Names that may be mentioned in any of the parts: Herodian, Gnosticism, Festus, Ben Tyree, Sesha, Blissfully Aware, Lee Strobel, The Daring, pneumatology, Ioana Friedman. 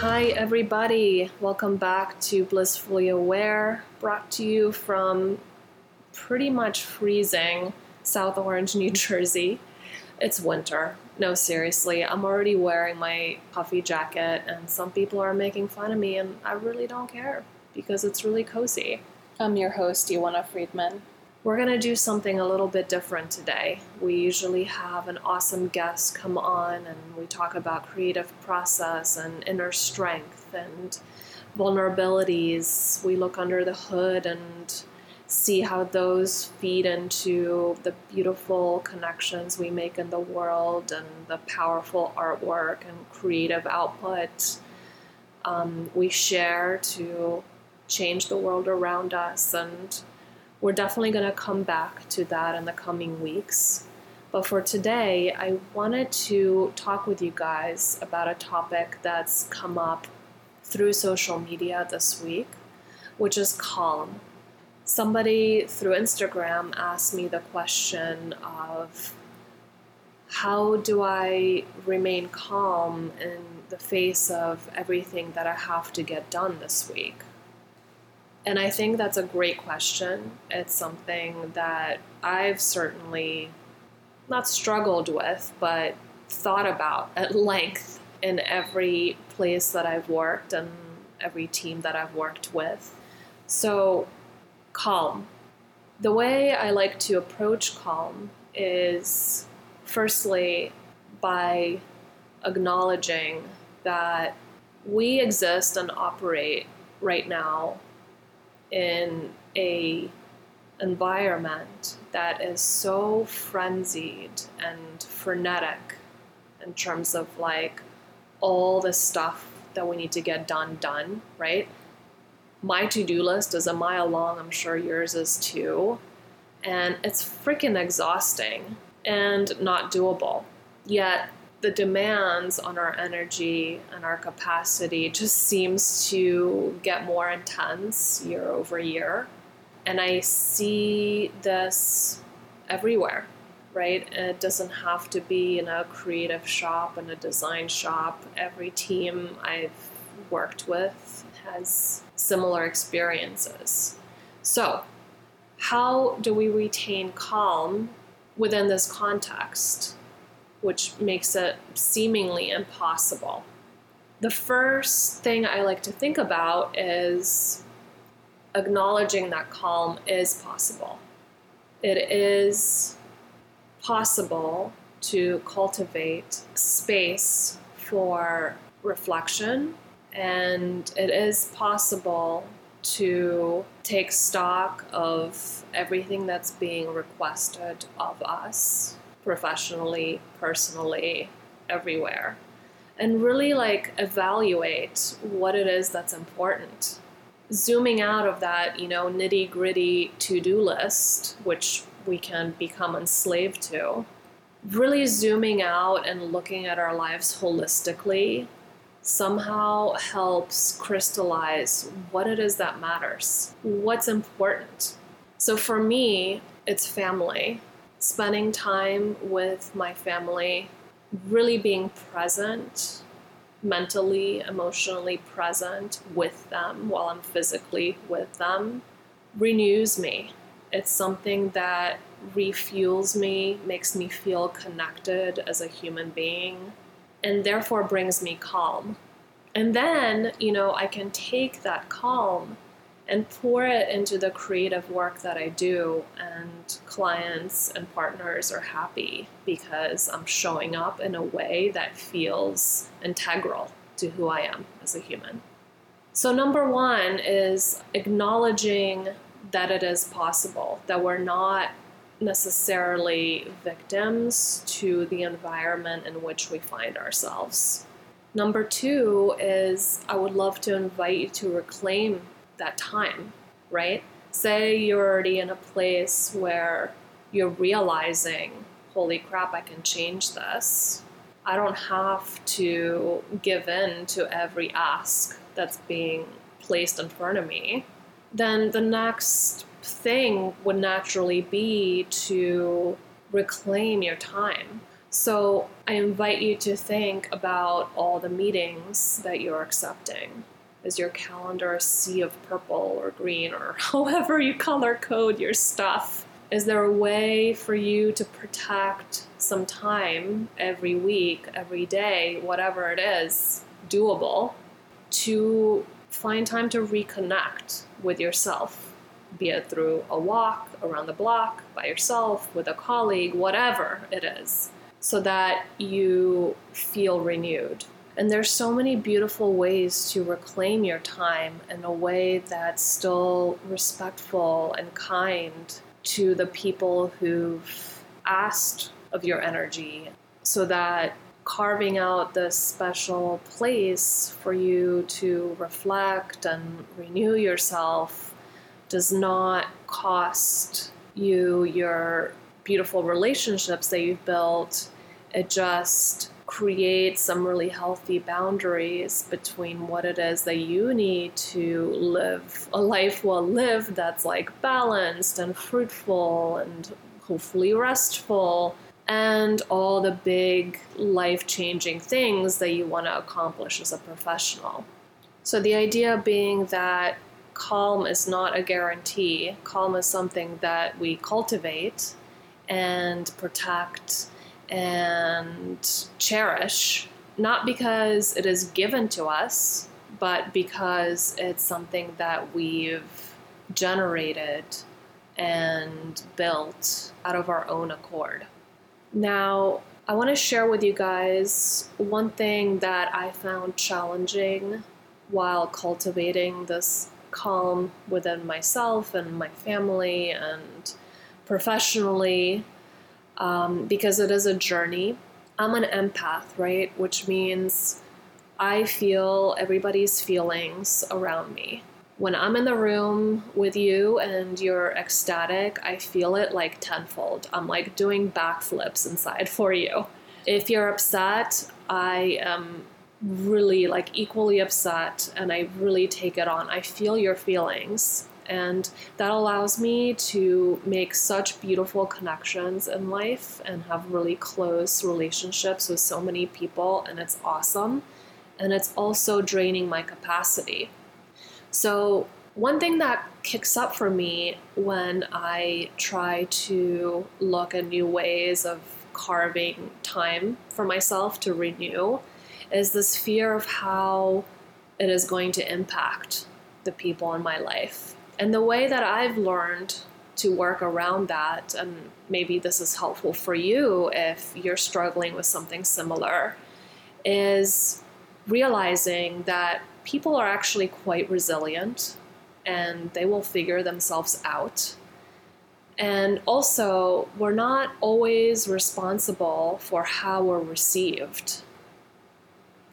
Hi everybody, welcome back to Blissfully Aware, brought to you from pretty much freezing South Orange, New Jersey. It's winter. No, seriously, I'm already wearing my puffy jacket and some people are making fun of me and I really don't care because it's really cozy. I'm your host, Ioana Friedman. We're going to do something a little bit different today. We usually have an awesome guest come on and we talk about creative process and inner strength and vulnerabilities. We look under the hood and see how those feed into the beautiful connections we make in the world and the powerful artwork and creative output we share to change the world around us. And we're definitely going to come back to that in the coming weeks. But for today, I wanted to talk with you guys about a topic that's come up through social media this week, which is calm. Somebody through Instagram asked me the question of how do I remain calm in the face of everything that I have to get done this week? And I think that's a great question. It's something that I've certainly not struggled with, but thought about at length in every place that I've worked and every team that I've worked with. So calm. The way I like to approach calm is firstly by acknowledging that we exist and operate right now in an environment that is so frenzied and frenetic in terms of like all the stuff that we need to get done, right? My to-do list is a mile long, I'm sure yours is too, and it's freaking exhausting and not doable. Yet the demands on our energy and our capacity just seems to get more intense year over year. And I see this everywhere, right? And it doesn't have to be in a creative shop and a design shop. Every team I've worked with has similar experiences. So how do we retain calm within this context, which makes it seemingly impossible? The first thing I like to think about is acknowledging that calm is possible. It is possible to cultivate space for reflection, and it is possible to take stock of everything that's being requested of us, professionally, personally, everywhere, and really like evaluate what it is that's important. Zooming out of that, nitty gritty to-do list, which we can become enslaved to, really zooming out and looking at our lives holistically somehow helps crystallize what it is that matters, what's important. So for me, it's family. Spending time with my family, really being present, mentally, emotionally present with them while I'm physically with them, renews me. It's something that refuels me, makes me feel connected as a human being, and therefore brings me calm. And then, I can take that calm and pour it into the creative work that I do, and clients and partners are happy because I'm showing up in a way that feels integral to who I am as a human. So number one is acknowledging that it is possible, that we're not necessarily victims to the environment in which we find ourselves. Number two is I would love to invite you to reclaim that time, right? Say you're already in a place where you're realizing, holy crap, I can change this. I don't have to give in to every ask that's being placed in front of me. Then the next thing would naturally be to reclaim your time. So I invite you to think about all the meetings that you're accepting. Is your calendar a sea of purple or green or however you color code your stuff? Is there a way for you to protect some time every week, every day, whatever it is, doable, to find time to reconnect with yourself, be it through a walk, around the block, by yourself, with a colleague, whatever it is, so that you feel renewed. And there's so many beautiful ways to reclaim your time in a way that's still respectful and kind to the people who've asked of your energy, so that carving out this special place for you to reflect and renew yourself does not cost you your beautiful relationships that you've built. It just creates some really healthy boundaries between what it is that you need to live a life well lived that's like balanced and fruitful and hopefully restful, and all the big life-changing things that you want to accomplish as a professional. So the idea being that calm is not a guarantee. Calm is something that we cultivate and protect and cherish, not because it is given to us, but because it's something that we've generated and built out of our own accord. Now, I want to share with you guys one thing that I found challenging while cultivating this calm within myself and my family and professionally, because it is a journey. I'm an empath, right? Which means I feel everybody's feelings around me. When I'm in the room with you and you're ecstatic, I feel it like tenfold. I'm like doing backflips inside for you. If you're upset, I am really like equally upset, and I really take it on. I feel your feelings, and that allows me to make such beautiful connections in life and have really close relationships with so many people, and it's awesome. And it's also draining my capacity. So one thing that kicks up for me when I try to look at new ways of carving time for myself to renew is this fear of how it is going to impact the people in my life. And the way that I've learned to work around that, and maybe this is helpful for you if you're struggling with something similar, is realizing that people are actually quite resilient and they will figure themselves out. And also, we're not always responsible for how we're received.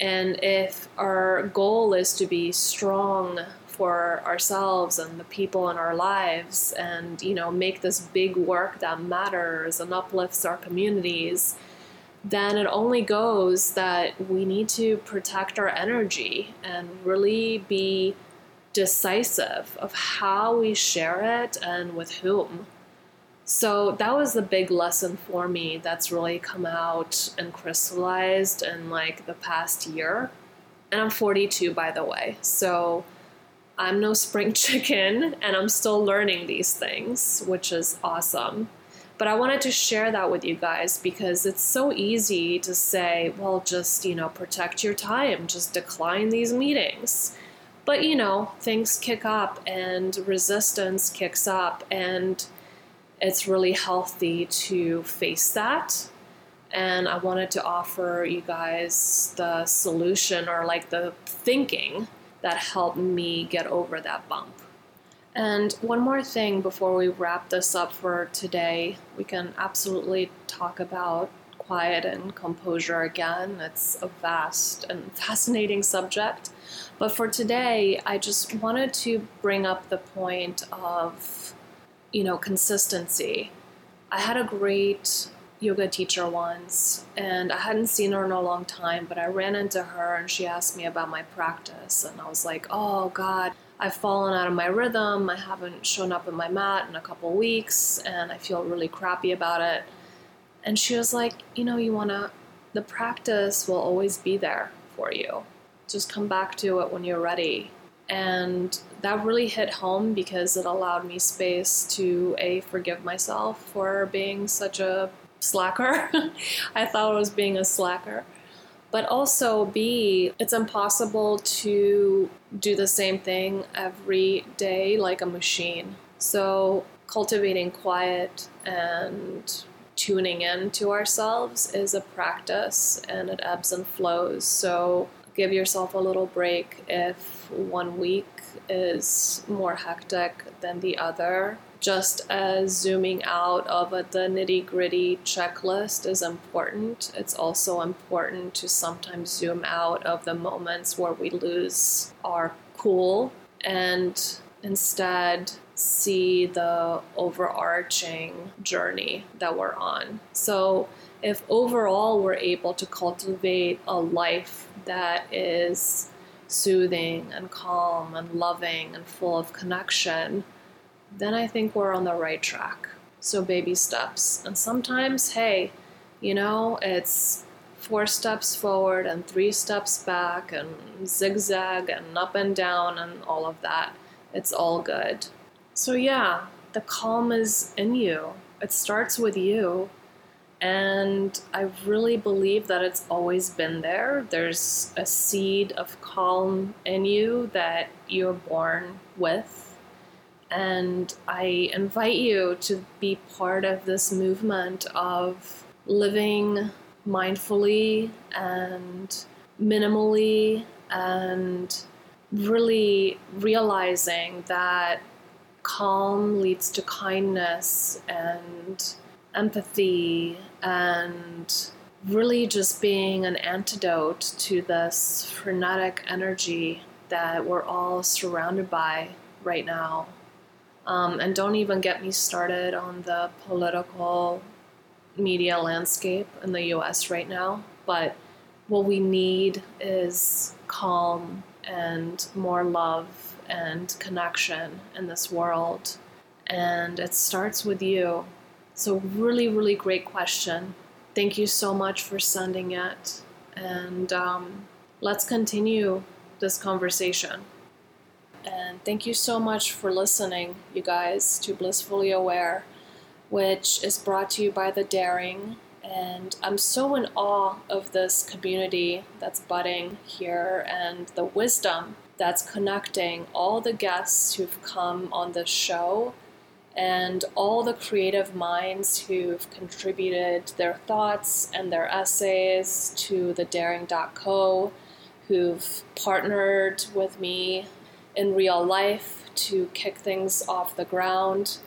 And if our goal is to be strong for ourselves and the people in our lives and, you know, make this big work that matters and uplifts our communities, then it only goes that we need to protect our energy and really be decisive of how we share it and with whom. So that was the big lesson for me that's really come out and crystallized in like the past year. And I'm 42, by the way, so I'm no spring chicken, and I'm still learning these things, which is awesome. But I wanted to share that with you guys because it's so easy to say, well, just, you know, protect your time, just decline these meetings. But, you know, things kick up and resistance kicks up, and it's really healthy to face that. And I wanted to offer you guys the solution, or like the thinking that helped me get over that bump. And one more thing before we wrap this up for today, we can absolutely talk about quiet and composure again. It's a vast and fascinating subject. But for today, I just wanted to bring up the point of, you know, consistency. I had a great yoga teacher once, and I hadn't seen her in a long time, but I ran into her and she asked me about my practice. And I was like, oh God, I've fallen out of my rhythm. I haven't shown up in my mat in a couple weeks, and I feel really crappy about it. And she was like, you know, the practice will always be there for you. Just come back to it when you're ready. And that really hit home because it allowed me space to, A, forgive myself for being such a slacker. I thought I was being a slacker. But also, B, it's impossible to do the same thing every day like a machine. So cultivating quiet and tuning in to ourselves is a practice, and it ebbs and flows. So give yourself a little break if one week is more hectic than the other. Just as zooming out of the nitty-gritty checklist is important, it's also important to sometimes zoom out of the moments where we lose our cool and instead see the overarching journey that we're on. So if overall we're able to cultivate a life that is soothing and calm and loving and full of connection, then I think we're on the right track. So baby steps. And sometimes, hey, it's 4 steps forward and 3 steps back and zigzag and up and down and all of that. It's all good. So yeah, the calm is in you. It starts with you. And I really believe that it's always been there. There's a seed of calm in you that you're born with. And I invite you to be part of this movement of living mindfully and minimally and really realizing that calm leads to kindness and empathy and really just being an antidote to this frenetic energy that we're all surrounded by right now. And don't even get me started on the political media landscape in the U.S. right now. But what we need is calm and more love and connection in this world. And it starts with you. So really, really great question. Thank you so much for sending it. And let's continue this conversation. And thank you so much for listening, you guys, to Blissfully Aware, which is brought to you by The Daring. And I'm so in awe of this community that's budding here and the wisdom that's connecting all the guests who've come on the show and all the creative minds who've contributed their thoughts and their essays to thedaring.co, who've partnered with me in real life to kick things off the ground.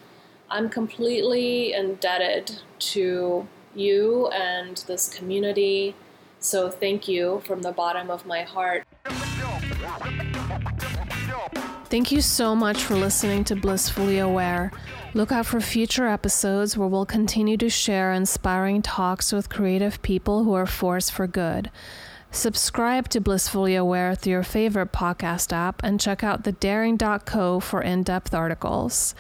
I'm completely indebted to you and this community, so thank you from the bottom of my heart. Thank you so much for listening to Blissfully Aware. Look out for future episodes where we'll continue to share inspiring talks with creative people who are force for good. Subscribe to Blissfully Aware through your favorite podcast app and check out thedaring.co for in-depth articles.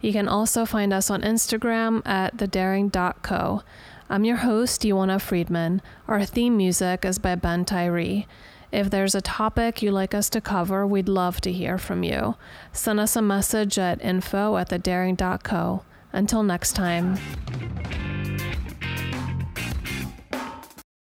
You can also find us on Instagram at thedaring.co. I'm your host, Ioana Friedman. Our theme music is by Ben Tyree. If there's a topic you'd like us to cover, we'd love to hear from you. Send us a message at info@thedaring.co. Until next time.